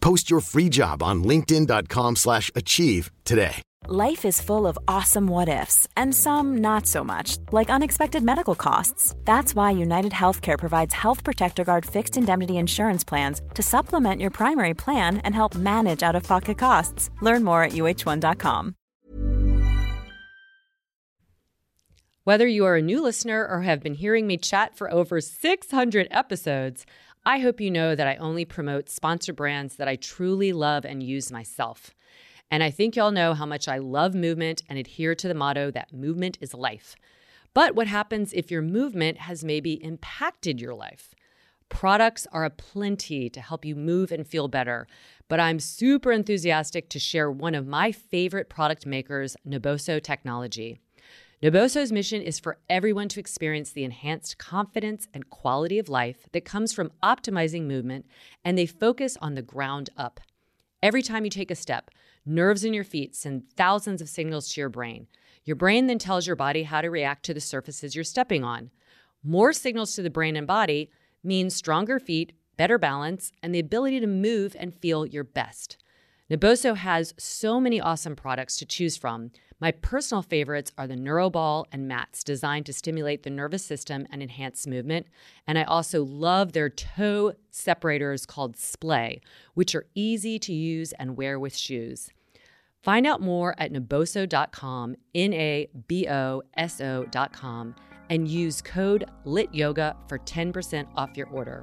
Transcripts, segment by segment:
Post your free job on linkedin.com/achieve today. Life is full of awesome what-ifs, and some not so much, like unexpected medical costs. That's why United Healthcare provides Health Protector Guard fixed indemnity insurance plans to supplement your primary plan and help manage out-of-pocket costs. Learn more at uh1.com. Whether you are a new listener or have been hearing me chat for over 600 episodes, I hope you know that I only promote sponsor brands that I truly love and use myself. And I think y'all know how much I love movement and adhere to the motto that movement is life. But what happens if your movement has maybe impacted your life? Products are aplenty to help you move and feel better, but I'm super enthusiastic to share one of my favorite product makers, Naboso Technology. Naboso's mission is for everyone to experience the enhanced confidence and quality of life that comes from optimizing movement, and they focus on the ground up. Every time you take a step, nerves in your feet send thousands of signals to your brain. Your brain then tells your body how to react to the surfaces you're stepping on. More signals to the brain and body mean stronger feet, better balance, and the ability to move and feel your best. Naboso has so many awesome products to choose from. My personal favorites are the Neuroball and mats designed to stimulate the nervous system and enhance movement. And I also love their toe separators called Splay, which are easy to use and wear with shoes. Find out more at naboso.com, Naboso.com, and use code LITYOGA for 10% off your order.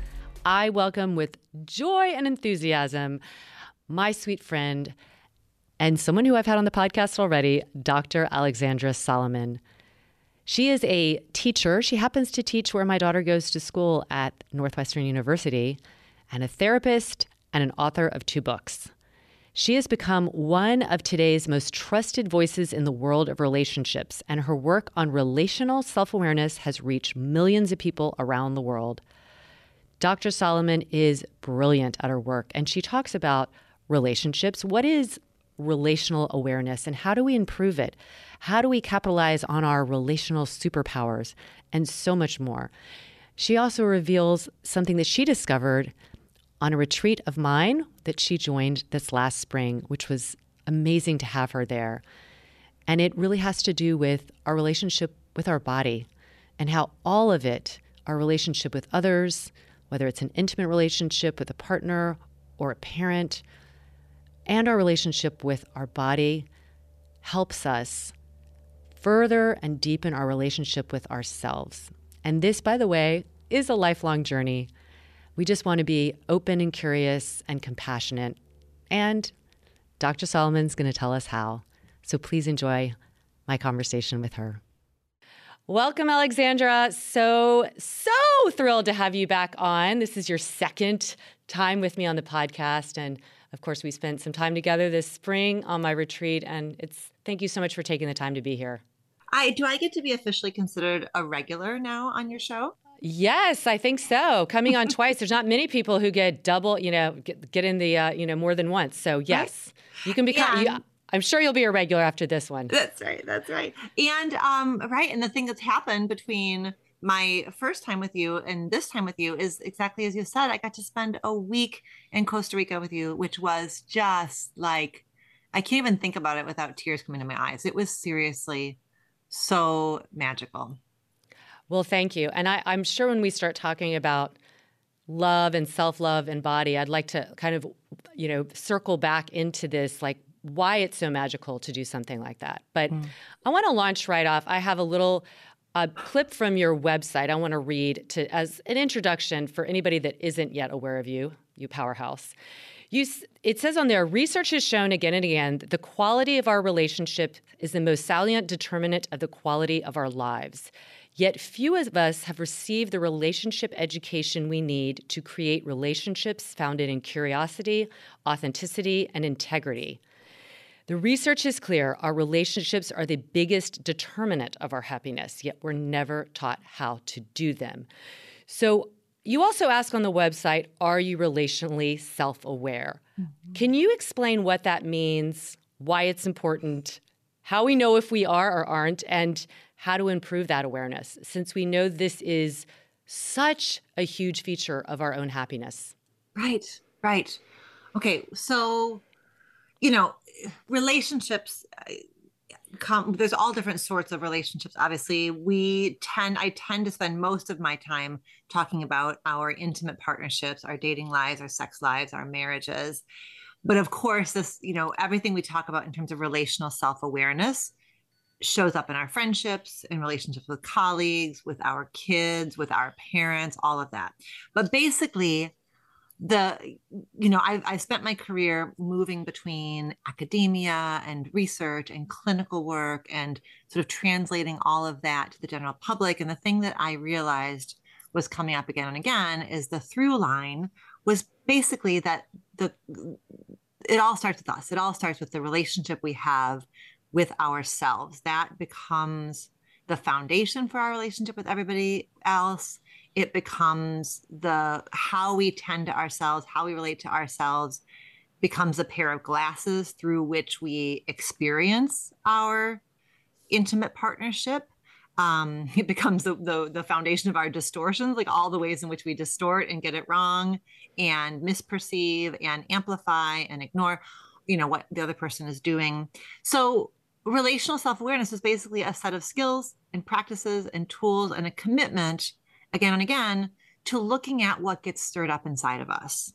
I welcome with joy and enthusiasm my sweet friend, and someone who I've had on the podcast already, Dr. Alexandra Solomon. She is a teacher. She happens to teach where my daughter goes to school at Northwestern University, and a therapist and an author of 2 books. She has become one of today's most trusted voices in the world of relationships, and her work on relational self-awareness has reached millions of people around the world. Dr. Solomon is brilliant at her work, and she talks about relationships. What is relational awareness, and how do we improve it? How do we capitalize on our relational superpowers? And so much more. She also reveals something that she discovered on a retreat of mine that she joined this last spring, which was amazing to have her there. And it really has to do with our relationship with our body and how all of it, our relationship with others, whether it's an intimate relationship with a partner or a parent, and our relationship with our body helps us further and deepen our relationship with ourselves. And this, by the way, is a lifelong journey. We just want to be open and curious and compassionate. And Dr. Solomon's going to tell us how. So please enjoy my conversation with her. Welcome, Alexandra. So thrilled to have you back on. This is your second time with me on the podcast, and of course, we spent some time together this spring on my retreat, and thank you so much for taking the time to be here. Do I get to be officially considered a regular now on your show? Yes, I think so. Coming on twice, there's not many people who get double, get in the, more than once. So yes, right? You can become. Yeah. I'm sure you'll be a regular after this one. That's right. And and the thing that's happened between my first time with you and this time with you is exactly as you said. I got to spend a week in Costa Rica with you, which was just like, I can't even think about it without tears coming to my eyes. It was seriously so magical. Well, thank you. And I'm sure when we start talking about love and self-love and body, I'd like to kind of, circle back into this, like why it's so magical to do something like that. But I want to launch right off. I have a little clip from your website I want to read to as an introduction for anybody that isn't yet aware of you, you powerhouse. It says on there, research has shown again and again that the quality of our relationship is the most salient determinant of the quality of our lives. Yet few of us have received the relationship education we need to create relationships founded in curiosity, authenticity, and integrity. The research is clear. Our relationships are the biggest determinant of our happiness, yet we're never taught how to do them. So you also ask on the website, are you relationally self-aware? Mm-hmm. Can you explain what that means, why it's important, how we know if we are or aren't, and how to improve that awareness, since we know this is such a huge feature of our own happiness? Right, right. Okay, so, you know, relationships come, there's all different sorts of relationships. Obviously, I tend to spend most of my time talking about our intimate partnerships, our dating lives, our sex lives, our marriages. But of course, this, you know, everything we talk about in terms of relational self-awareness shows up in our friendships, in relationships with colleagues, with our kids, with our parents, all of that. But basically, I spent my career moving between academia and research and clinical work and sort of translating all of that to the general public. And the thing that I realized was coming up again and again is the through line was basically that it all starts with us. It all starts with the relationship we have with ourselves. That becomes the foundation for our relationship with everybody else. It becomes how we tend to ourselves, how we relate to ourselves, becomes a pair of glasses through which we experience our intimate partnership. It becomes the foundation of our distortions, like all the ways in which we distort and get it wrong and misperceive and amplify and ignore, you know, what the other person is doing. So relational self-awareness is basically a set of skills and practices and tools and a commitment again and again to looking at what gets stirred up inside of us,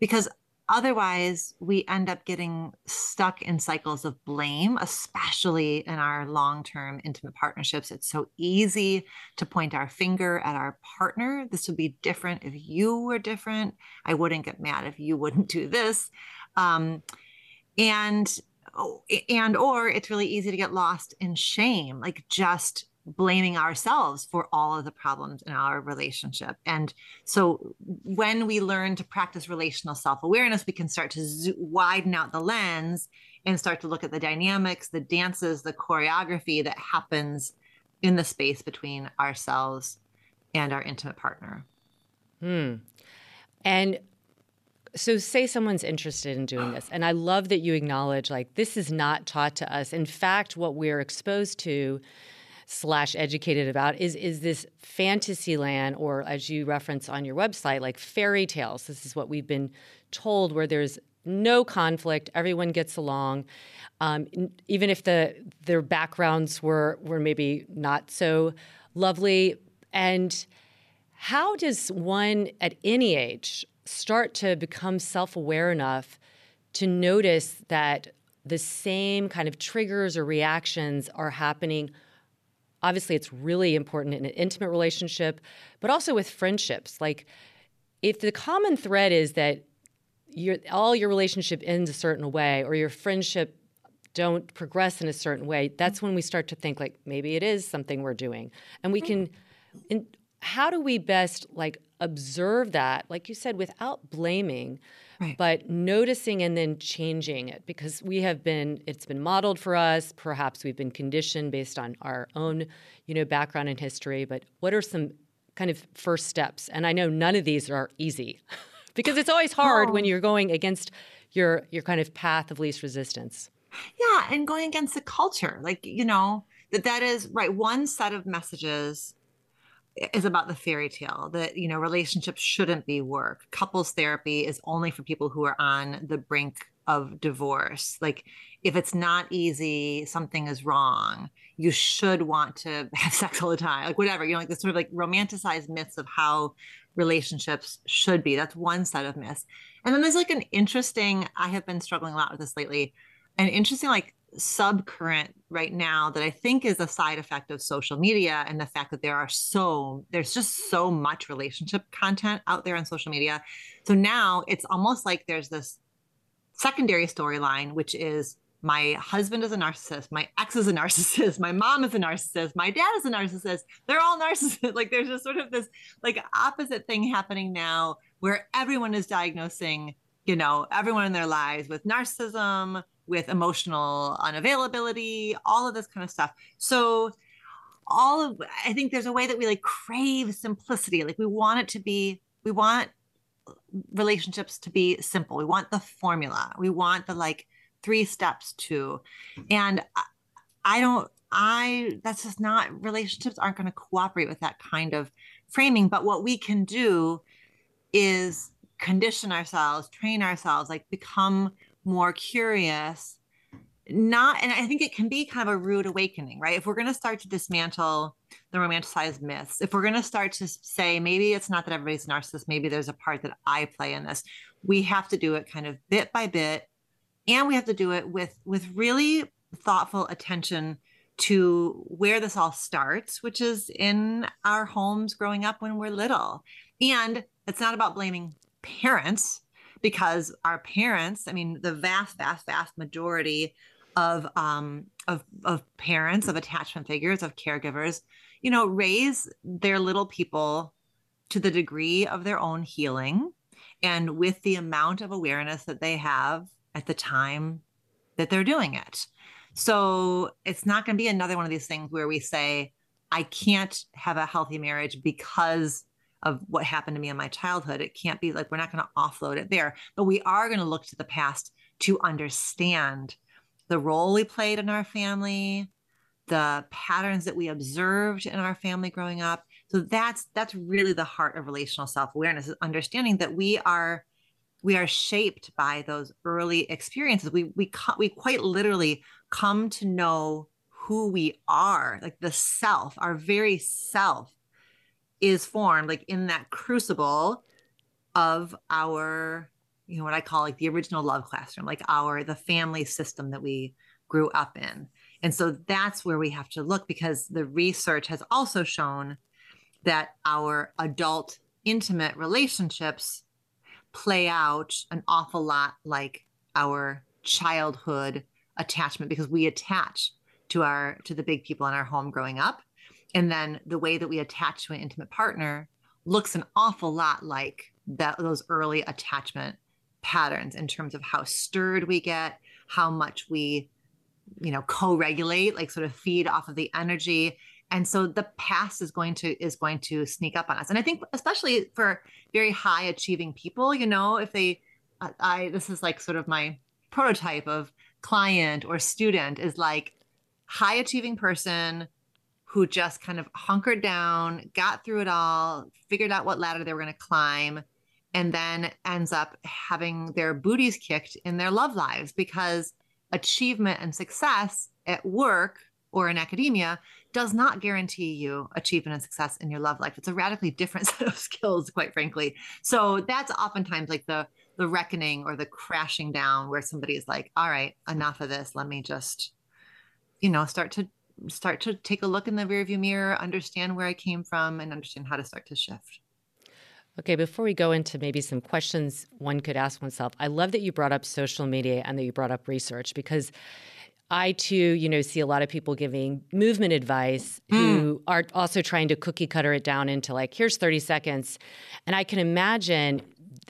because otherwise we end up getting stuck in cycles of blame, especially in our long-term intimate partnerships. It's so easy to point our finger at our partner. This would be different if you were different. I wouldn't get mad if you wouldn't do this. Or it's really easy to get lost in shame, like just blaming ourselves for all of the problems in our relationship. And so when we learn to practice relational self-awareness, we can start to widen out the lens and start to look at the dynamics, the dances, the choreography that happens in the space between ourselves and our intimate partner. And so say someone's interested in doing this, and I love that you acknowledge, like, this is not taught to us. In fact, what we're exposed to / educated about is this fantasy land, or as you reference on your website, like fairy tales. This is what we've been told, where there's no conflict, everyone gets along, even if their backgrounds were maybe not so lovely. And how does one at any age start to become self-aware enough to notice that the same kind of triggers or reactions are happening? Obviously, it's really important in an intimate relationship, but also with friendships. Like, if the common thread is that all your relationship ends a certain way, or your friendship don't progress in a certain way, that's when we start to think, like, maybe it is something we're doing. And we can, how do we best, like, observe that, like you said, without blaming, right, but noticing and then changing it? Because it's been modeled for us. Perhaps we've been conditioned based on our own, background and history. But what are some kind of first steps? And I know none of these are easy because it's always hard when you're going against your kind of path of least resistance. Yeah. And going against the culture, like, that is right. One set of messages is about the fairy tale that, relationships shouldn't be work. Couples therapy is only for people who are on the brink of divorce. Like, if it's not easy, something is wrong. You should want to have sex all the time, like whatever, like this sort of like romanticized myths of how relationships should be. That's one set of myths. And then there's like I have been struggling a lot with this lately, an interesting like subcurrent right now that I think is a side effect of social media and the fact that there's just so much relationship content out there on social media. So now it's almost like there's this secondary storyline, which is my husband is a narcissist, my ex is a narcissist, my mom is a narcissist, my dad is a narcissist. They're all narcissists. Like there's just sort of this like opposite thing happening now where everyone is diagnosing, you know, everyone in their lives with narcissism, with emotional unavailability, all of this kind of stuff. So I think there's a way that we like crave simplicity. Like we want relationships to be simple. We want the formula. We want the like 3 steps to, and that's just not, relationships aren't going to cooperate with that kind of framing. But what we can do is condition ourselves, train ourselves, like become more curious, and I think it can be kind of a rude awakening, right? If we're going to start to dismantle the romanticized myths, if we're going to start to say, maybe it's not that everybody's a narcissist, maybe there's a part that I play in this, we have to do it kind of bit by bit. And we have to do it with really thoughtful attention to where this all starts, which is in our homes growing up when we're little. And it's not about blaming parents, because our parents, I mean, the vast, vast, vast majority of parents, of attachment figures, of caregivers, you know, raise their little people to the degree of their own healing and with the amount of awareness that they have at the time that they're doing it. So it's not going to be another one of these things where we say, I can't have a healthy marriage because of what happened to me in my childhood. It can't be like, we're not going to offload it there, but we are going to look to the past to understand the role we played in our family, the patterns that we observed in our family growing up. So that's really the heart of relational self-awareness, is understanding that we are shaped by those early experiences. We quite literally come to know who we are, like the self, our very self is formed like in that crucible of our, you know, what I call like the original love classroom, like the family system that we grew up in. And so that's where we have to look, because the research has also shown that our adult intimate relationships play out an awful lot like our childhood attachment, because we attach to the big people in our home growing up. And then the way that we attach to an intimate partner looks an awful lot like those early attachment patterns in terms of how stirred we get, how much we, you know, co-regulate, like sort of feed off of the energy. And so the past is going to sneak up on us. And I think especially for very high achieving people, you know, if they, this is like sort of my prototype of client or student, is like high achieving person who just kind of hunkered down, got through it all, figured out what ladder they were going to climb, and then ends up having their booties kicked in their love lives, because achievement and success at work or in academia does not guarantee you achievement and success in your love life. It's a radically different set of skills, quite frankly. So that's oftentimes like the reckoning or the crashing down, where somebody is like, all right, enough of this. Let me just, you know, start to take a look in the rearview mirror, understand where I came from, and understand how to start to shift. Okay, before we go into maybe some questions one could ask oneself, I love that you brought up social media and that you brought up research, because I too, you know, see a lot of people giving movement advice who are also trying to cookie cutter it down into like, here's 30 seconds. And I can imagine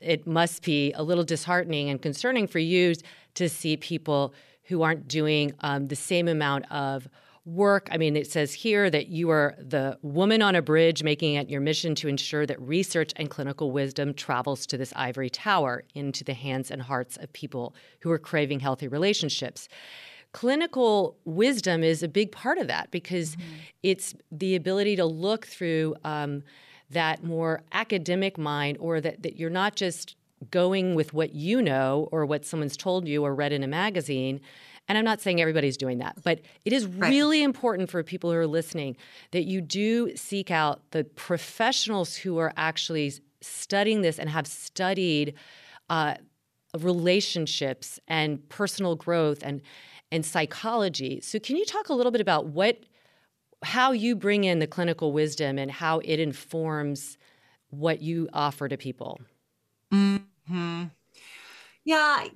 it must be a little disheartening and concerning for you to see people who aren't doing the same amount of work. I mean, it says here that you are the woman on a bridge, making it your mission to ensure that research and clinical wisdom travels to this ivory tower into the hands and hearts of people who are craving healthy relationships. Clinical wisdom is a big part of that, because it's the ability to look through that more academic mind, or that you're not just going with what you know or what someone's told you or read in a magazine. And I'm not saying everybody's doing that, but it is really important for people who are listening that you do seek out the professionals who are actually studying this and have studied relationships and personal growth and psychology. So can you talk a little bit about how you bring in the clinical wisdom and how it informs what you offer to people? Mm-hmm. Yeah, I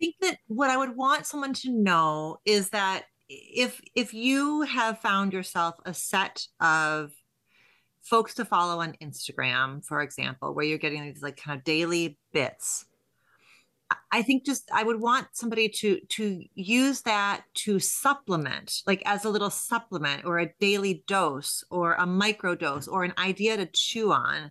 think that what I would want someone to know is that if you have found yourself a set of folks to follow on Instagram, for example, where you're getting these like kind of daily bits, I think I would want somebody to use that to supplement, like as a little supplement or a daily dose or a micro dose or an idea to chew on,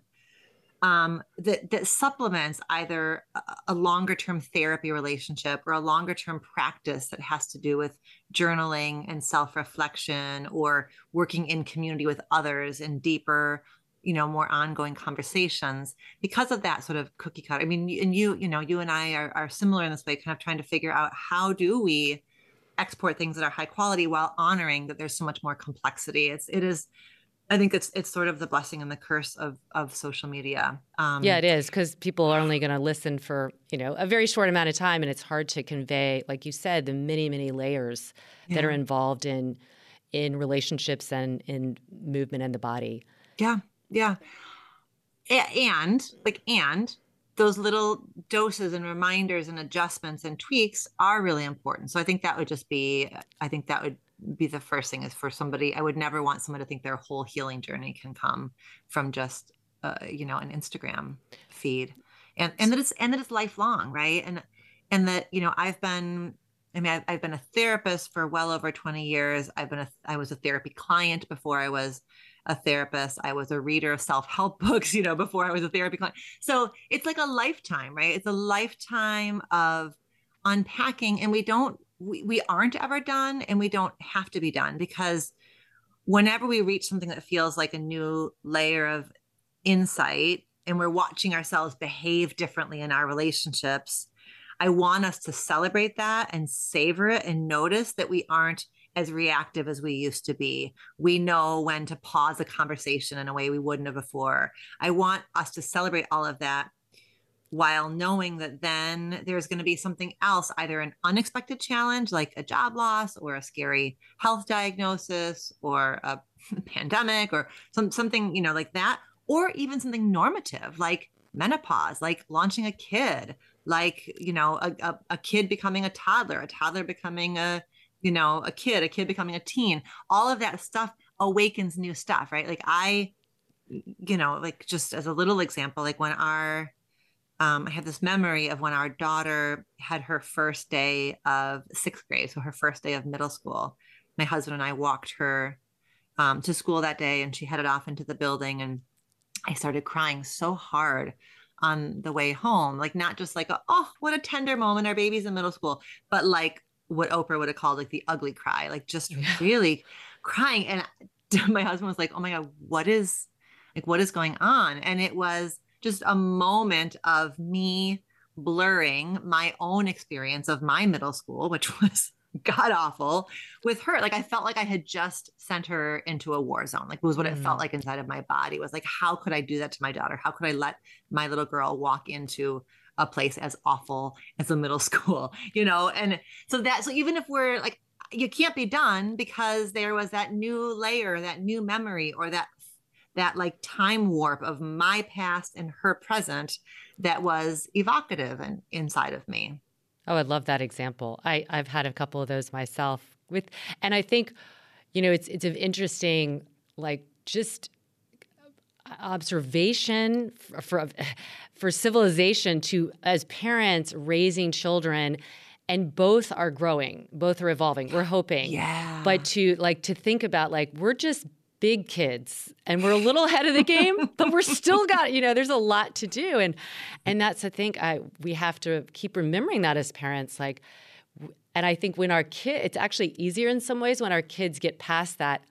that supplements either a longer term therapy relationship or a longer term practice that has to do with journaling and self-reflection or working in community with others in deeper, more ongoing conversations because of that sort of cookie cutter. I mean, and you and I are similar in this way, kind of trying to figure out how do we export things that are high quality while honoring that there's so much more complexity. I think it's sort of the blessing and the curse of social media. Yeah, it is, because people are only going to listen for, a very short amount of time, and it's hard to convey, like you said, the many, many layers that are involved in relationships and in movement and the body. Yeah. Yeah. And those little doses and reminders and adjustments and tweaks are really important. So I think that would be the first thing is for somebody, I would never want someone to think their whole healing journey can come from just, an Instagram feed and that it's lifelong. Right. And that, I've been a therapist for well over 20 years. I was a therapy client before I was a therapist. I was a reader of self-help books, before I was a therapy client. So it's like a lifetime, right? It's a lifetime of unpacking, and we aren't ever done, and we don't have to be done, because whenever we reach something that feels like a new layer of insight and we're watching ourselves behave differently in our relationships, I want us to celebrate that and savor it and notice that we aren't as reactive as we used to be. We know when to pause a conversation in a way we wouldn't have before. I want us to celebrate all of that while knowing that then there's going to be something else, either an unexpected challenge like a job loss or a scary health diagnosis or a pandemic or something, like that, or even something normative like menopause, like launching a kid, like, a kid becoming a toddler becoming a kid becoming a teen. All of that stuff awakens new stuff, right? Like just as a little example, like when I have this memory of when our daughter had her first day of sixth grade. So her first day of middle school, my husband and I walked her to school that day, and she headed off into the building, and I started crying so hard on the way home. Like not just like, oh, what a tender moment, our baby's in middle school, but like what Oprah would have called like the ugly cry, like just really crying. And my husband was like, oh my God, what is going on? And it was just a moment of me blurring my own experience of my middle school, which was god awful, with her. Like I felt like I had just sent her into a war zone. Like was what it felt like inside of my body was like, how could I do that to my daughter? How could I let my little girl walk into a place as awful as a middle school, And so even if we're like, you can't be done, because there was that new layer, that new memory, or that like time warp of my past and her present that was evocative and inside of me. Oh, I love that example. I've had a couple of those myself and I think, it's an interesting, like just observation for civilization to, as parents raising children, and both are growing, both are evolving. We're hoping, but to think about like, we're just big kids and we're a little ahead of the game, but we're still got, there's a lot to do. And that's, I think we have to keep remembering that as parents, like, and I think when our kids, it's actually easier in some ways when our kids get past that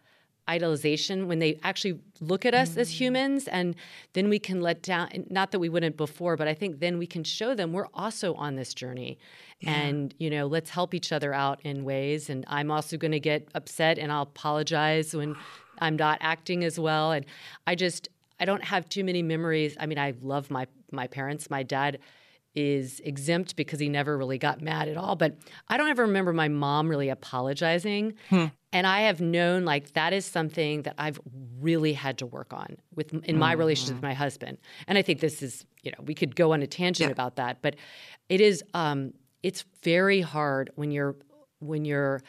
idolization, when they actually look at us as humans, and then we can let down, not that we wouldn't before, but I think then we can show them we're also on this journey and, let's help each other out in ways. And I'm also going to get upset and I'll apologize when I'm not acting as well. And I don't have too many memories. I mean, I love my parents. My dad is exempt because he never really got mad at all. But I don't ever remember my mom really apologizing. And I have known, like, that is something that I've really had to work on with in my relationship with my husband. And I think this is, you know, we could go on a tangent about that. But it is, it's very hard when you're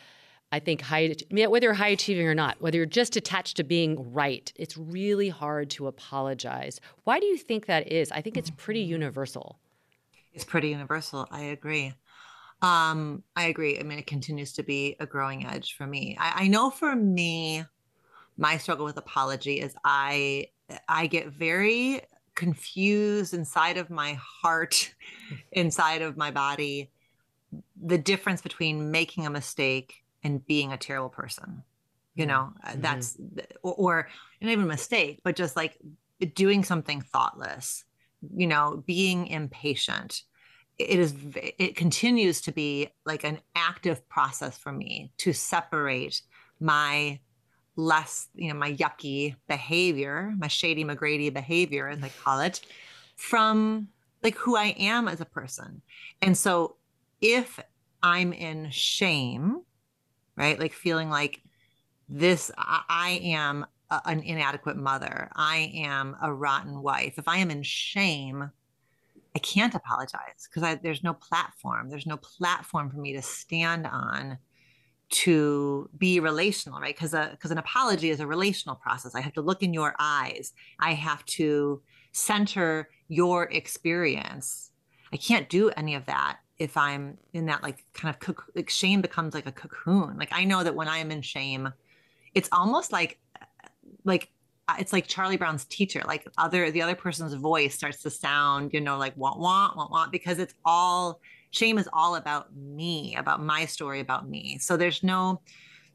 I think whether you're high achieving or not, whether you're just attached to being right, it's really hard to apologize. Why do you think that is? I think it's pretty universal. It's pretty universal. I agree. I mean, it continues to be a growing edge for me. I know for me, my struggle with apology is I get very confused inside of my heart, inside of my body, the difference between making a mistake and being a terrible person, you know, that's, or not even a mistake, but just like doing something thoughtless, you know, being impatient. It continues to be like an active process for me to separate my less, you know, my yucky behavior, my shady McGrady behavior, as I call it, from like who I am as a person. And so if I'm in shame, right? Like feeling like this, I am an inadequate mother. I am a rotten wife. If I am in shame, I can't apologize because there's no platform. There's no platform for me to stand on to be relational, right? Because an apology is a relational process. I have to look in your eyes. I have to center your experience. I can't do any of that if I'm in that like kind of like shame becomes like a cocoon. Like I know that when I am in shame, it's almost like it's like Charlie Brown's teacher, like the other person's voice starts to sound, you know, like wah, wah, because it's all, shame is all about me, about my story, about me. So there's no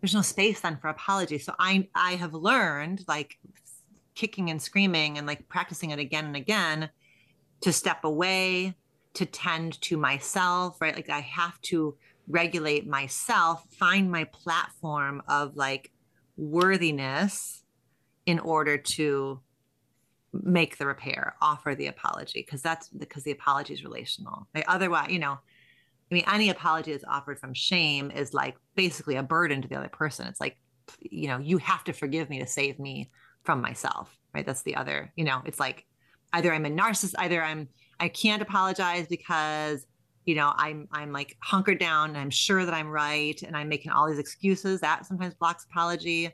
space then for apology. So I have learned like kicking and screaming and like practicing it again and again to step away, to tend to myself, right? Like I have to regulate myself, find my platform of like worthiness in order to make the repair, offer the apology. Because the apology is relational. Like otherwise, you know, I mean, any apology that's offered from shame is like basically a burden to the other person. It's like, you know, you have to forgive me to save me from myself, right? That's the other, you know, it's like either I'm a narcissist, either I can't apologize because, you know, I'm like hunkered down and I'm sure that I'm right. And I'm making all these excuses that sometimes blocks apology,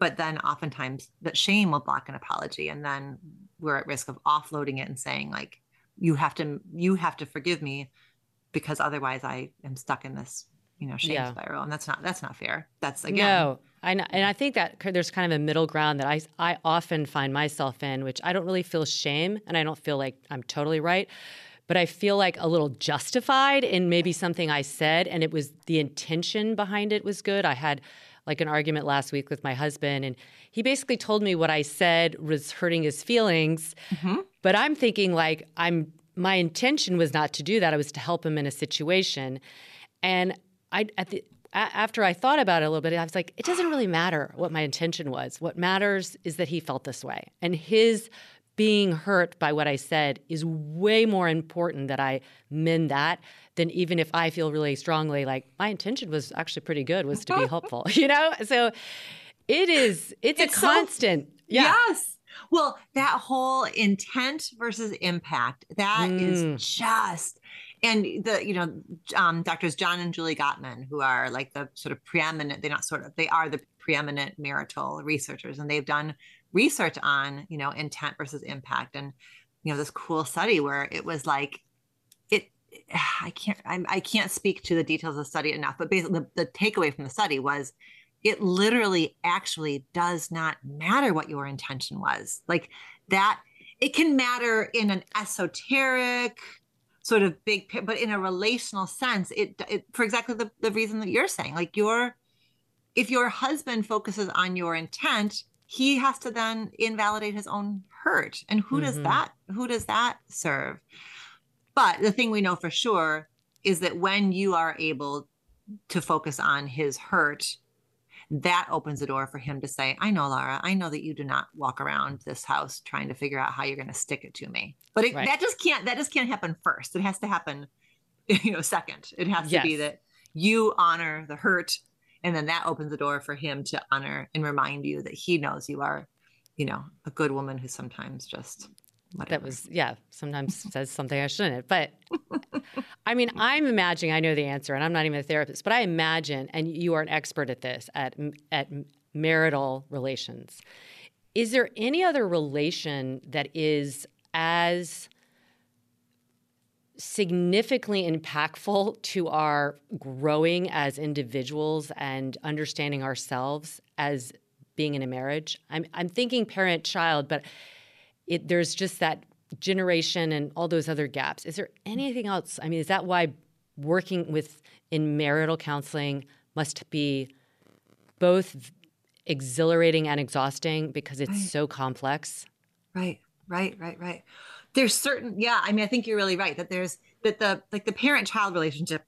but then oftentimes that shame will block an apology. And then we're at risk of offloading it and saying like, you have to forgive me because otherwise I am stuck in this, you know, shame spiral. And that's not fair. That's again. No. And I think that there's kind of a middle ground that I often find myself in, which I don't really feel shame, and I don't feel like I'm totally right, but I feel like a little justified in maybe something I said, and it was the intention behind it was good. I had like an argument last week with my husband, and he basically told me what I said was hurting his feelings, but I'm thinking like my intention was not to do that. It was to help him in a situation, and after I thought about it a little bit, I was like, it doesn't really matter what my intention was. What matters is that he felt this way. And his being hurt by what I said is way more important that I mend that than even if I feel really strongly like my intention was actually pretty good, was to be helpful, you know? So it's a constant. Yes. Well, that whole intent versus impact, that is just... And the, you know, Doctors John and Julie Gottman, who are like the sort of preeminent, they are the preeminent marital researchers, and they've done research on, you know, intent versus impact. And, you know, this cool study where it was like, I can't speak to the details of the study enough, but basically the takeaway from the study was it literally actually does not matter what your intention was. Like that, it can matter in an esoteric sort of big, but in a relational sense, it for exactly the reason that you're saying, like if your husband focuses on your intent, he has to then invalidate his own hurt. And who does that serve? But the thing we know for sure is that when you are able to focus on his hurt, that opens the door for him to say, I know, Laura, I know that you do not walk around this house trying to figure out how you're going to stick it to me. But it, right. that just can't happen first. It has to happen, second. It has to be that you honor the hurt. And then that opens the door for him to honor and remind you that he knows you are, a good woman who sometimes just whatever. Sometimes says something I shouldn't. But I mean, I'm imagining, I know the answer and I'm not even a therapist, but I imagine, and you are an expert at this, at marital relations. Is there any other relation that is as significantly impactful to our growing as individuals and understanding ourselves as being in a marriage? I'm thinking parent-child, but there's just that generation and all those other gaps. Is there anything else? I mean, is that why working in marital counseling must be both exhilarating and exhausting because it's so complex? Right. There's certain, I think you're really right that the parent-child relationship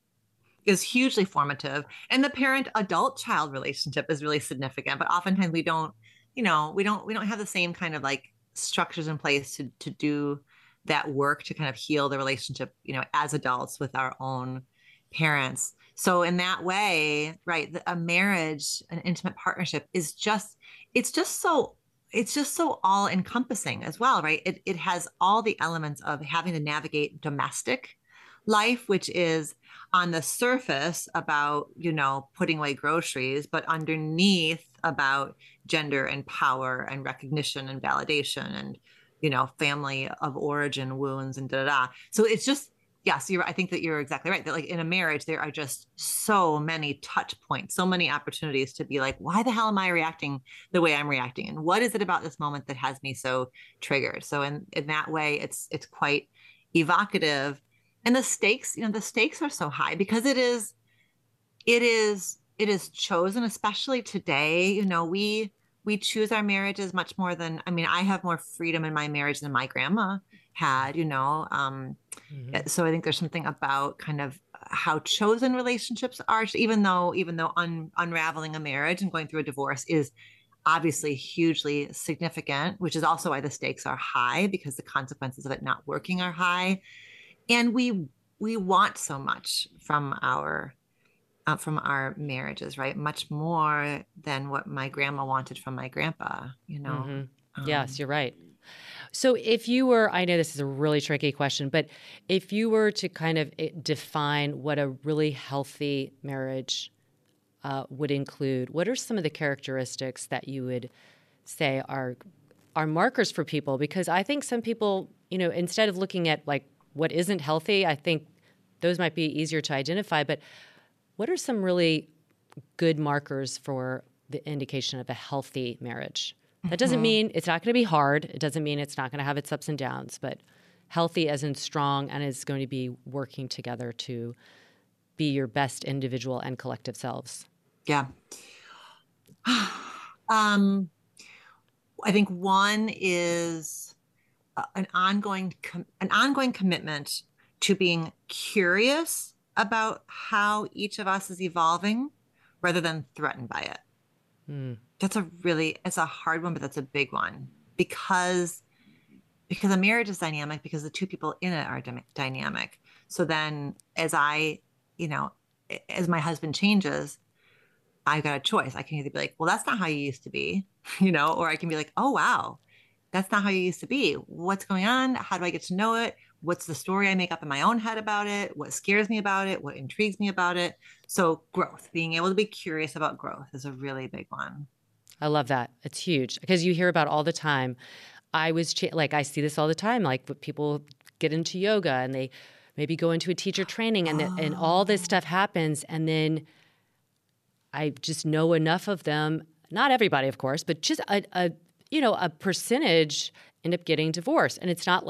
is hugely formative and the parent-adult-child relationship is really significant, but oftentimes we don't have the same kind of structures in place to do that work to kind of heal the relationship, as adults with our own parents. So in that way, a marriage, an intimate partnership is just so all encompassing as well, right? It has all the elements of having to navigate domestic life, which is on the surface about, putting away groceries, but underneath about gender and power and recognition and validation and, family of origin wounds and da-da-da. So it's just, I think that you're exactly right. That in a marriage, there are just so many touch points, so many opportunities to be why the hell am I reacting the way I'm reacting? And what is it about this moment that has me so triggered? So in that way, it's quite evocative. And the stakes, are so high because it is chosen, especially today. We choose our marriages much more than, I have more freedom in my marriage than my grandma had, So I think there's something about kind of how chosen relationships are, even though unraveling a marriage and going through a divorce is obviously hugely significant, which is also why the stakes are high because the consequences of it not working are high. And we want so much from our marriages, right? Much more than what my grandma wanted from my grandpa, Mm-hmm. Yes, you're right. So if you were, I know this is a really tricky question, but if you were to kind of define what a really healthy marriage would include, what are some of the characteristics that you would say are markers for people? Because I think some people, instead of looking at what isn't healthy, I think those might be easier to identify. But what are some really good markers for the indication of a healthy marriage? That doesn't mean it's not going to be hard. It doesn't mean it's not going to have its ups and downs, but healthy as in strong and is going to be working together to be your best individual and collective selves. Yeah. I think one is an ongoing commitment to being curious about how each of us is evolving rather than threatened by it. It's a hard one, but that's a big one because a marriage is dynamic because the two people in it are dynamic. So then as my husband changes, I've got a choice. I can either be well, that's not how you used to be, or I can be oh, wow, that's not how you used to be. What's going on? How do I get to know it? What's the story I make up in my own head about it? What scares me about it? What intrigues me about it? So growth, being able to be curious about growth is a really big one. I love that. It's huge because you hear about all the time. I see this all the time. People get into yoga and they maybe go into a teacher training and and all this stuff happens. And then I just know enough of them. Not everybody, of course, but just a percentage end up getting divorced. And it's not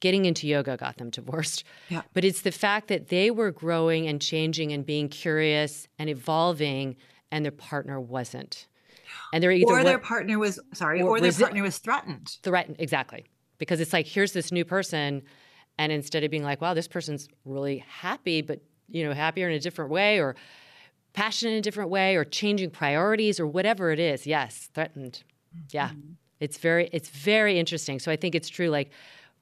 getting into yoga got them divorced. Yeah. But it's the fact that they were growing and changing and being curious and evolving and their partner wasn't. And they're either partner was threatened. Threatened, exactly. Because it's here's this new person and instead of being wow, this person's really happy, but happier in a different way or passion in a different way or changing priorities or whatever it is. Yes, threatened. Yeah. Mm-hmm. It's very interesting. So I think it's true, like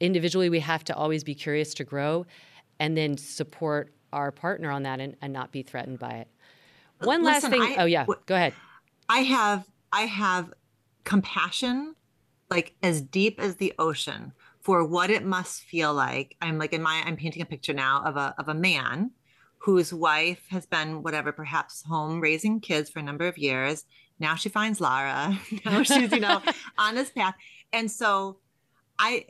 individually we have to always be curious to grow and then support our partner on that and not be threatened by it. One last thing. Go ahead. I have compassion, like as deep as the ocean, for what it must feel like. I'm painting a picture now of a man whose wife has been perhaps home raising kids for a number of years. Now she finds Lara. Now she's, on this path. And so I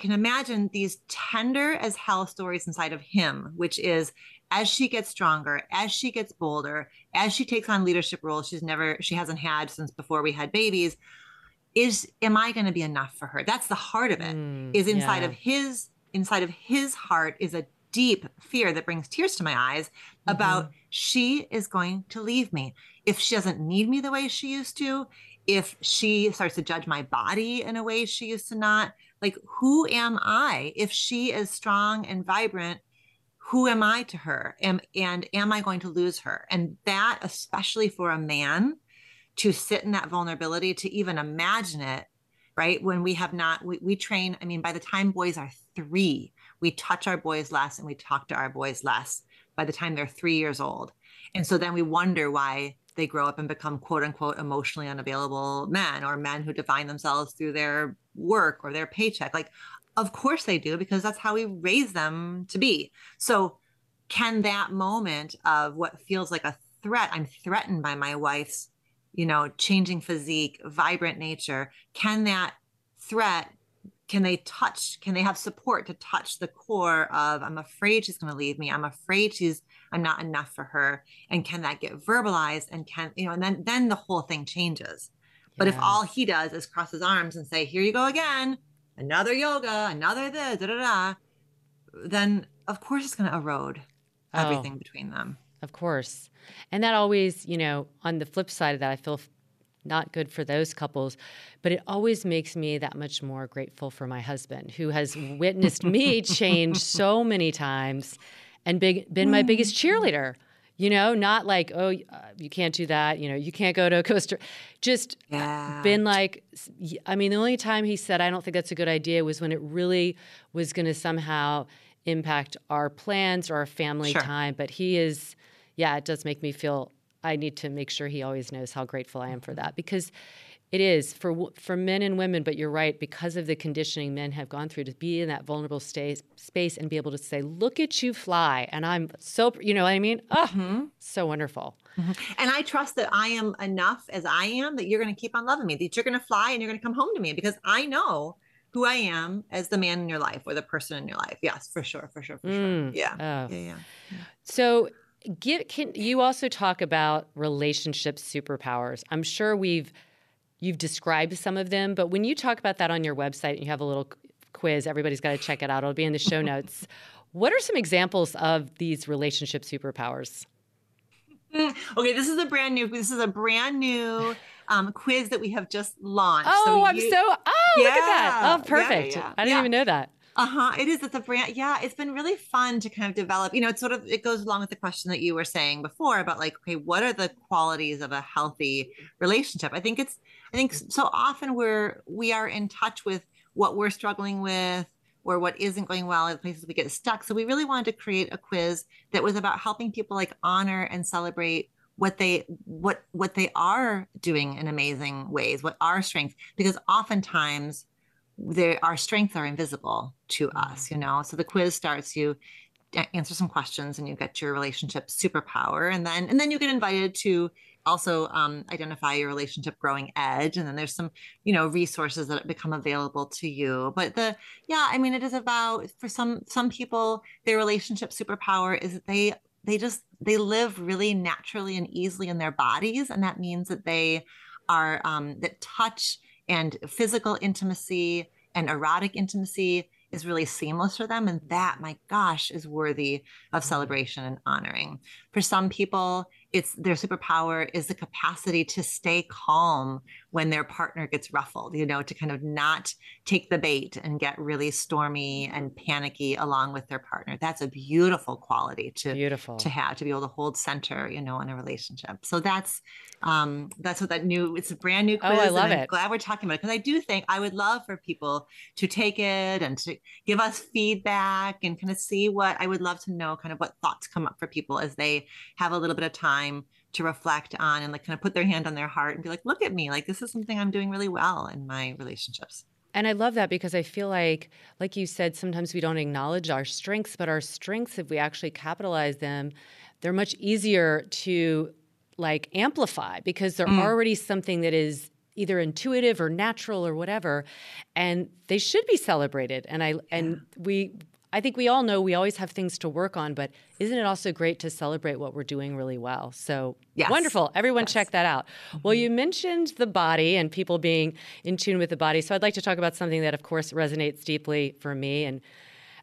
can imagine these tender as hell stories inside of him, which is, as she gets stronger, as she gets bolder, as she takes on leadership roles she hasn't had since before we had babies, am I going to be enough for her? That's the heart of it. Inside of his heart is a deep fear that brings tears to my eyes about she is going to leave me. If she doesn't need me the way she used to, if she starts to judge my body in a way she used to not, like, who am I? If she is strong and vibrant, who am I to her? And am I going to lose her? And that, especially for a man, to sit in that vulnerability, to even imagine it, right? When we have not, we train, by the time boys are 3, we touch our boys less and we talk to our boys less by the time they're 3 years old. And so then we wonder why they grow up and become quote unquote emotionally unavailable men, or men who define themselves through their work or their paycheck. Like, of course they do, because that's how we raise them to be. So can that moment of what feels like a threat, I'm threatened by my wife's, changing physique, vibrant nature, can they have support to touch the core of, I'm afraid she's going to leave me. I'm afraid I'm not enough for her. And can that get verbalized? And then the whole thing changes. Yeah. But if all he does is cross his arms and say, here you go again, another yoga, another this, then of course it's going to erode everything between them. Of course. And that always, on the flip side of that, I feel not good for those couples, but it always makes me that much more grateful for my husband, who has witnessed me change so many times and been my biggest cheerleader. Not like, you can't do that. You can't go to Costa Rica. Just been like, the only time he said, I don't think that's a good idea, was when it really was going to somehow impact our plans or our family time. But he is, it does make me feel I need to make sure he always knows how grateful I am for that, because it is for men and women. But you're right, because of the conditioning men have gone through to be in that vulnerable space and be able to say, look at you fly. And I'm so, so wonderful. Mm-hmm. And I trust that I am enough as I am, that you're going to keep on loving me, that you're going to fly and you're going to come home to me, because I know who I am as the man in your life or the person in your life. Yes, for sure. Yeah. Oh. Yeah. So can you also talk about relationship superpowers? I'm sure you've described some of them, but when you talk about that on your website and you have a little quiz, everybody's got to check it out. It'll be in the show notes. What are some examples of these relationship superpowers? Okay, this is a brand new quiz that we have just launched. Look at that. Oh, perfect. Yeah. I didn't even know that. It is. It's a brand. Yeah. It's been really fun to kind of develop, it goes along with the question that you were saying before about, like, okay, what are the qualities of a healthy relationship? I think so often we are in touch with what we're struggling with or what isn't going well in places we get stuck. So we really wanted to create a quiz that was about helping people, like, honor and celebrate what they are doing in amazing ways, what are strengths, because oftentimes our strengths are invisible to us, So the quiz starts, you answer some questions and you get your relationship superpower. And then you get invited to also identify your relationship growing edge. And then there's some, resources that become available to you. But it is about, for some people, their relationship superpower is that they live really naturally and easily in their bodies. And that means that they are, that touch and physical intimacy and erotic intimacy is really seamless for them. And that, my gosh, is worthy of celebration and honoring. For some people, It's their superpower is the capacity to stay calm when their partner gets ruffled, you know, to kind of not take the bait and get really stormy and panicky along with their partner. That's a beautiful quality to have, to be able to hold center, you know, in a relationship. So that's what that new, it's a brand new quiz. Oh, I love it. I'm glad we're talking about it, because I do think I would love for people to take it and to give us feedback and kind of see what, I would love to know kind of what thoughts come up for people as they have a little bit of time to reflect on and like kind of put their hand on their heart and be like, look at me, like this is something I'm doing really well in my relationships. And I love that, because I feel like you said, sometimes we don't acknowledge our strengths, but our strengths, if we actually capitalize them, they're much easier to like amplify, because they're already something that is either intuitive or natural or whatever, and they should be celebrated. And I think we all know we always have things to work on, but isn't it also great to celebrate what we're doing really well? So yes. Wonderful. Everyone yes. Check that out. Mm-hmm. Well, you mentioned the body and people being in tune with the body. So I'd like to talk about something that, of course, resonates deeply for me. And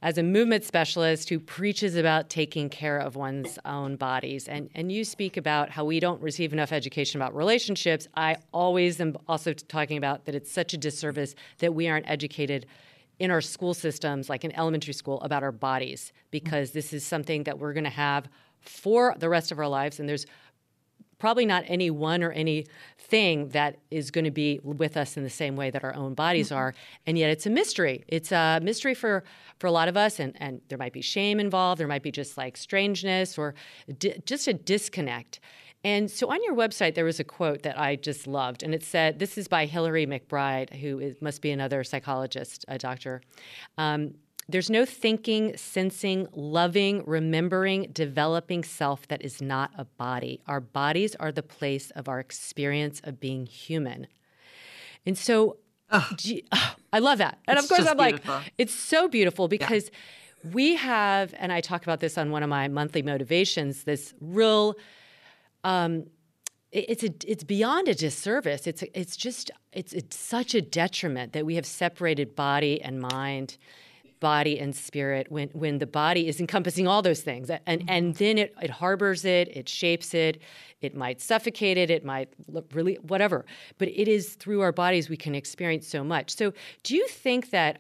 as a movement specialist who preaches about taking care of one's own bodies, and you speak about how we don't receive enough education about relationships, I always am also talking about that it's such a disservice that we aren't educated in our school systems, like in elementary school, about our bodies, because this is something that we're going to have for the rest of our lives. And there's probably not any one or any thing that is going to be with us in the same way that our own bodies mm-hmm. are. And yet it's a mystery. It's a mystery for a lot of us. And there might be shame involved. There might be just like strangeness or just a disconnect. And so on your website, there was a quote that I just loved, and it said, this is by Hillary McBride, who must be another psychologist, a doctor. There's no thinking, sensing, loving, remembering, developing self that is not a body. Our bodies are the place of our experience of being human. And so I love that. And of course, I'm beautiful. Like, it's so beautiful because yeah. we have, and I talk about this on one of my monthly motivations, this real... it's beyond a disservice. It's such a detriment that we have separated body and mind, body and spirit, when the body is encompassing all those things. And then it harbors it shapes it might suffocate it might really whatever. But it is through our bodies we can experience so much. So do you think that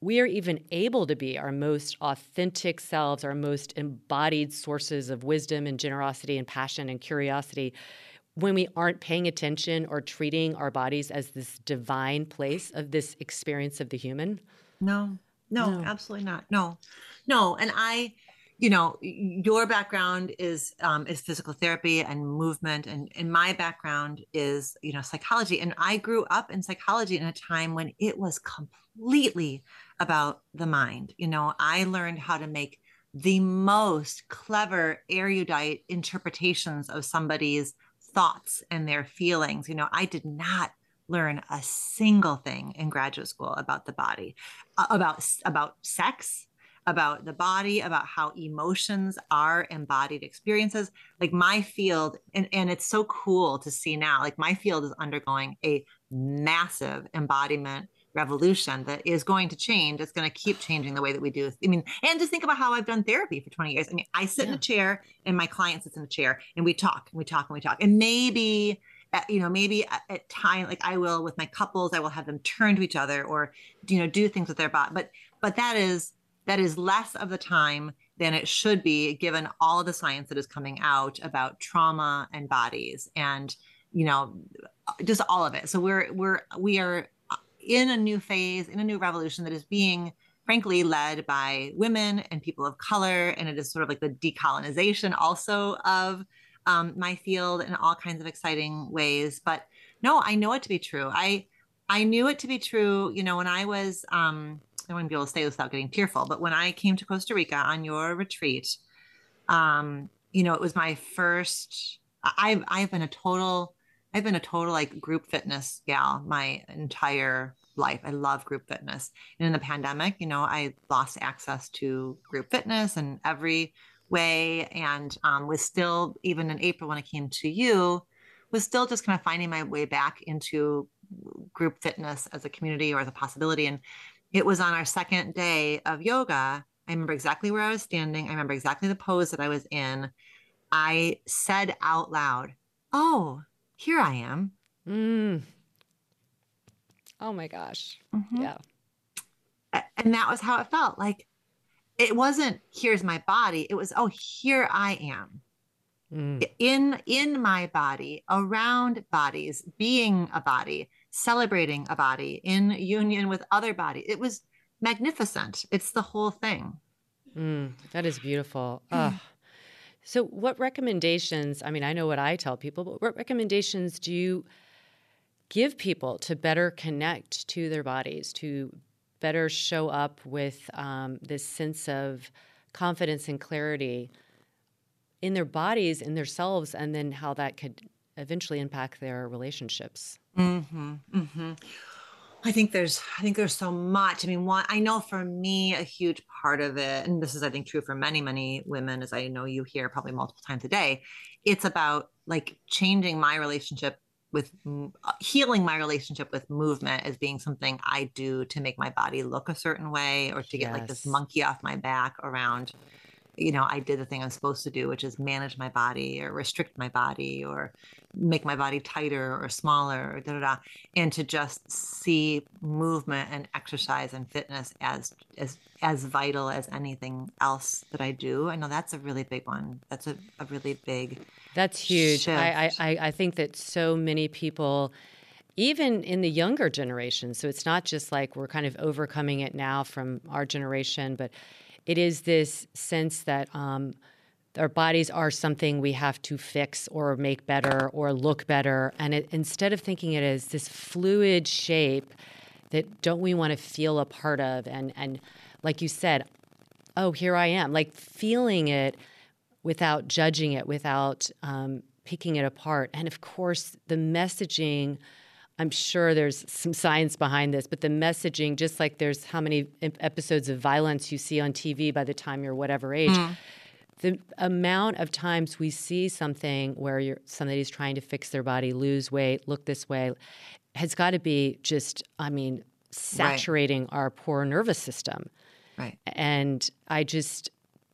we are even able to be our most authentic selves, our most embodied sources of wisdom and generosity and passion and curiosity, when we aren't paying attention or treating our bodies as this divine place of this experience of the human? No, absolutely not. No. And I, you know, your background is physical therapy and movement. And my background is, you know, psychology. And I grew up in psychology in a time when it was completely about the mind. You know, I learned how to make the most clever, erudite interpretations of somebody's thoughts and their feelings. You know, I did not learn a single thing in graduate school about the body, about sex, about the body, about how emotions are embodied experiences. Like my field, and it's so cool to see now, like my field is undergoing a massive embodiment revolution that is going to change. It's going to keep changing the way that we do. I mean, and just think about how I've done therapy for 20 years. I mean, I sit in a chair and my client sits in a chair and we talk. And maybe at time, like I will with my couples, I will have them turn to each other or, you know, do things with their body. But that is less of the time than it should be, given all of the science that is coming out about trauma and bodies and, you know, just all of it. So we are in a new phase, in a new revolution that is being, frankly, led by women and people of color. And it is sort of like the decolonization also of my field in all kinds of exciting ways. But no, I know it to be true. I knew it to be true, you know, when I was, I wouldn't be able to say this without getting tearful, but when I came to Costa Rica on your retreat, you know, it was my first, I've been a total like group fitness gal my entire life. I love group fitness. And in the pandemic, you know, I lost access to group fitness in every way. And was still, even in April when I came to you, was still just kind of finding my way back into group fitness as a community or as a possibility. And it was on our second day of yoga. I remember exactly where I was standing. I remember exactly the pose that I was in. I said out loud, oh, here I am. Mm. Oh my gosh. Mm-hmm. Yeah. And that was how it felt. Like, it wasn't, here's my body. It was, oh, here I am. Mm. In my body, around bodies, being a body, celebrating a body, in union with other bodies. It was magnificent. It's the whole thing. Mm, that is beautiful. Mm. Oh. So what recommendations, I mean, I know what I tell people, but what recommendations do you give people to better connect to their bodies, to better show up with this sense of confidence and clarity in their bodies, in themselves, and then how that could eventually impact their relationships? Mm-hmm. Mm-hmm. I think there's so much. I mean, one, I know for me, a huge part of it, and this is, I think, true for many, many women, as I know you hear probably multiple times a day, it's about like changing my relationship with healing my relationship with movement as being something I do to make my body look a certain way, or to get like this monkey off my back around, you know, I did the thing I'm supposed to do, which is manage my body or restrict my body or make my body tighter or smaller, or and to just see movement and exercise and fitness as vital as anything else that I do. I know that's a really big one. That's a really big, that's huge. Shift. I think that so many people, even in the younger generation, so it's not just like we're kind of overcoming it now from our generation, but it is this sense that our bodies are something we have to fix or make better or look better. And it, instead of thinking it as this fluid shape that don't we want to feel a part of? And like you said, oh, here I am, like feeling it without judging it, without picking it apart. And of course, the messaging, I'm sure there's some science behind this, but the messaging, just like there's how many episodes of violence you see on TV by the time you're whatever age, the amount of times we see something where somebody's trying to fix their body, lose weight, look this way, has got to be just, I mean, saturating our poor nervous system. Right. And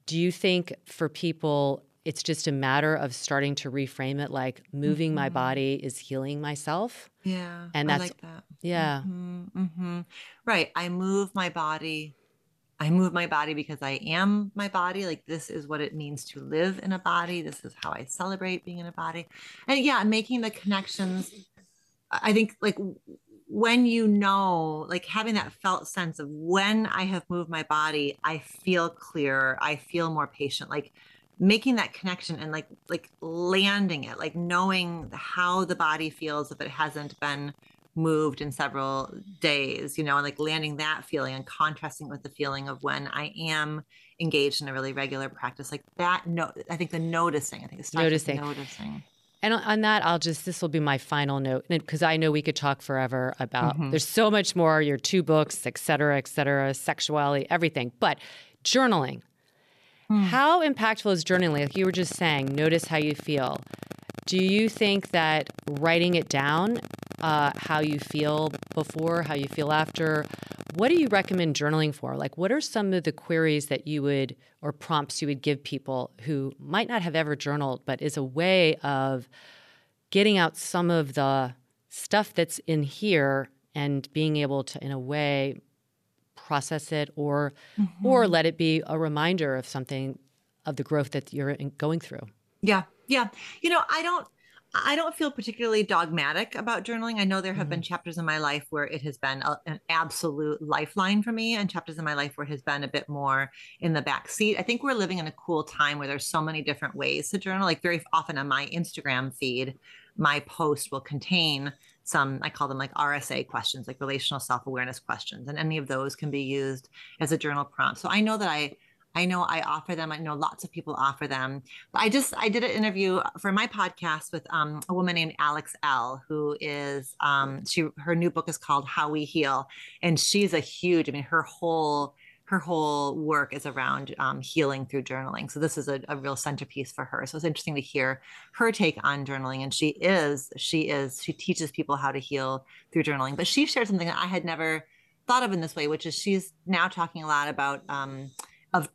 do you think for people, it's just a matter of starting to reframe it like moving my body is healing myself? Yeah. And that's, I like that. Yeah. Mm-hmm, mm-hmm. Right. I move my body because I am my body. Like, this is what it means to live in a body. This is how I celebrate being in a body. And yeah, making the connections. I think like when you know, like having that felt sense of when I have moved my body, I feel clearer. I feel more patient. Like, making that connection and like landing it, like knowing how the body feels if it hasn't been moved in several days, you know, and like landing that feeling and contrasting with the feeling of when I am engaged in a really regular practice, like that. No, I think the noticing, it starts with noticing. And on that, this will be my final note, because I know we could talk forever about, there's so much more, your two books, et cetera, sexuality, everything, but journaling. How impactful is journaling? Like you were just saying, notice how you feel. Do you think that writing it down, how you feel before, how you feel after, what do you recommend journaling for? Like, what are some of the queries that you would, or prompts you would give people who might not have ever journaled, but is a way of getting out some of the stuff that's in here and being able to, in a way, process it or let it be a reminder of something of the growth that you're going through? Yeah. You know, I don't feel particularly dogmatic about journaling. I know there have been chapters in my life where it has been an absolute lifeline for me, and chapters in my life where it has been a bit more in the back seat. I think we're living in a cool time where there's so many different ways to journal. Like very often on my Instagram feed, my post will contain some, I call them like RSA questions, like relational self-awareness questions. And any of those can be used as a journal prompt. So I know that I offer them. I know lots of people offer them. But I did an interview for my podcast with a woman named Alex L, who is, her new book is called How We Heal. And she's a huge, I mean, her whole work is around healing through journaling. So this is a real centerpiece for her. So it's interesting to hear her take on journaling. And she teaches people how to heal through journaling. But she shared something that I had never thought of in this way, which is she's now talking a lot about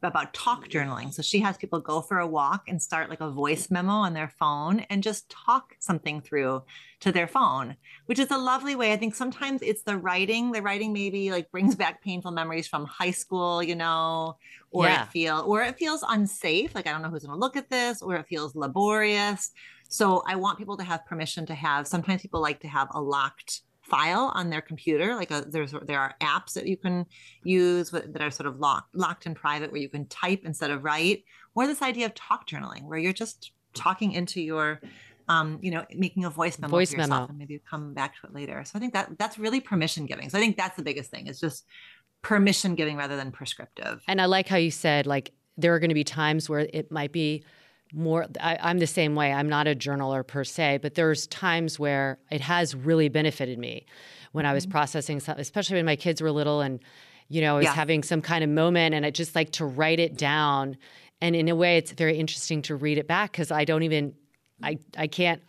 about talk journaling. So she has people go for a walk and start like a voice memo on their phone and just talk something through to their phone, which is a lovely way. I think sometimes it's the writing maybe like brings back painful memories from high school, you know, or it feels unsafe. Like, I don't know who's going to look at this, or it feels laborious. So I want people to have permission to have, sometimes people like to have a locked file on their computer. Like there are apps that you can use that are sort of locked and private, where you can type instead of write, or this idea of talk journaling, where you're just talking into your, making a voice memo for yourself, and maybe you come back to it later. So I think that's really permission giving. So I think that's the biggest thing. It's just permission giving rather than prescriptive. And I like how you said, like, there are going to be times where it might be more, I'm the same way. I'm not a journaler per se, but there's times where it has really benefited me when I was processing something, especially when my kids were little and, I was having some kind of moment, and I just like to write it down. And in a way, it's very interesting to read it back, because I don't even, I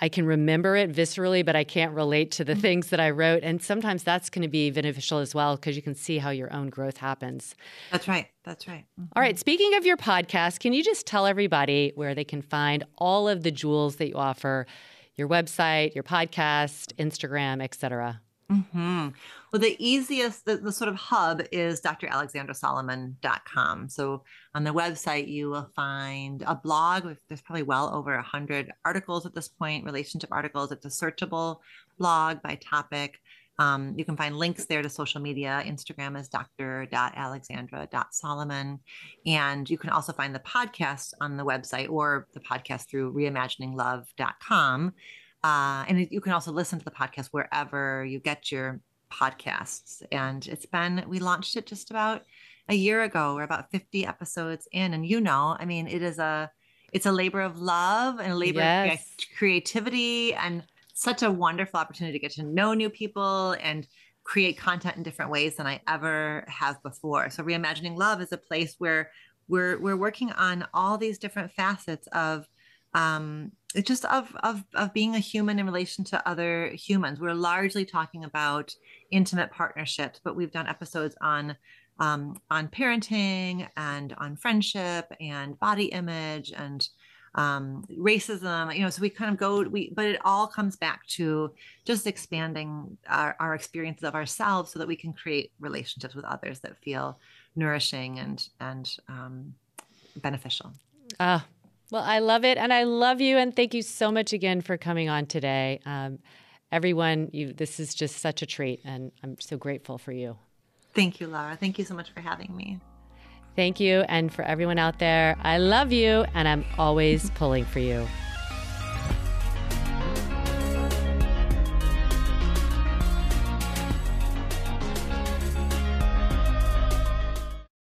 can remember it viscerally, but I can't relate to the things that I wrote. And sometimes that's going to be beneficial as well, because you can see how your own growth happens. That's right. Mm-hmm. All right. Speaking of your podcast, can you just tell everybody where they can find all of the jewels that you offer, your website, your podcast, Instagram, et cetera? Mm-hmm. Well, the easiest, the sort of hub is dralexandrasolomon.com. So on the website, you will find a blog. There's probably well over 100 articles at this point, relationship articles. It's a searchable blog by topic. You can find links there to social media. Instagram is dr.alexandra.solomon. And you can also find the podcast on the website, or the podcast through reimagininglove.com. And you can also listen to the podcast wherever you get your podcasts. And we launched it just about a year ago. We're about 50 episodes in. And it's a labor of love and a labor of creativity, and such a wonderful opportunity to get to know new people and create content in different ways than I ever have before. So Reimagining Love is a place where we're working on all these different facets of, it's just of being a human in relation to other humans. We're largely talking about intimate partnerships, but we've done episodes on parenting and on friendship and body image and racism, so but it all comes back to just expanding our experiences of ourselves so that we can create relationships with others that feel nourishing and beneficial. Well, I love it, and I love you, and thank you so much again for coming on today. Everyone, this is just such a treat, and I'm so grateful for you. Thank you, Laura. Thank you so much for having me. Thank you, and for everyone out there, I love you, and I'm always pulling for you.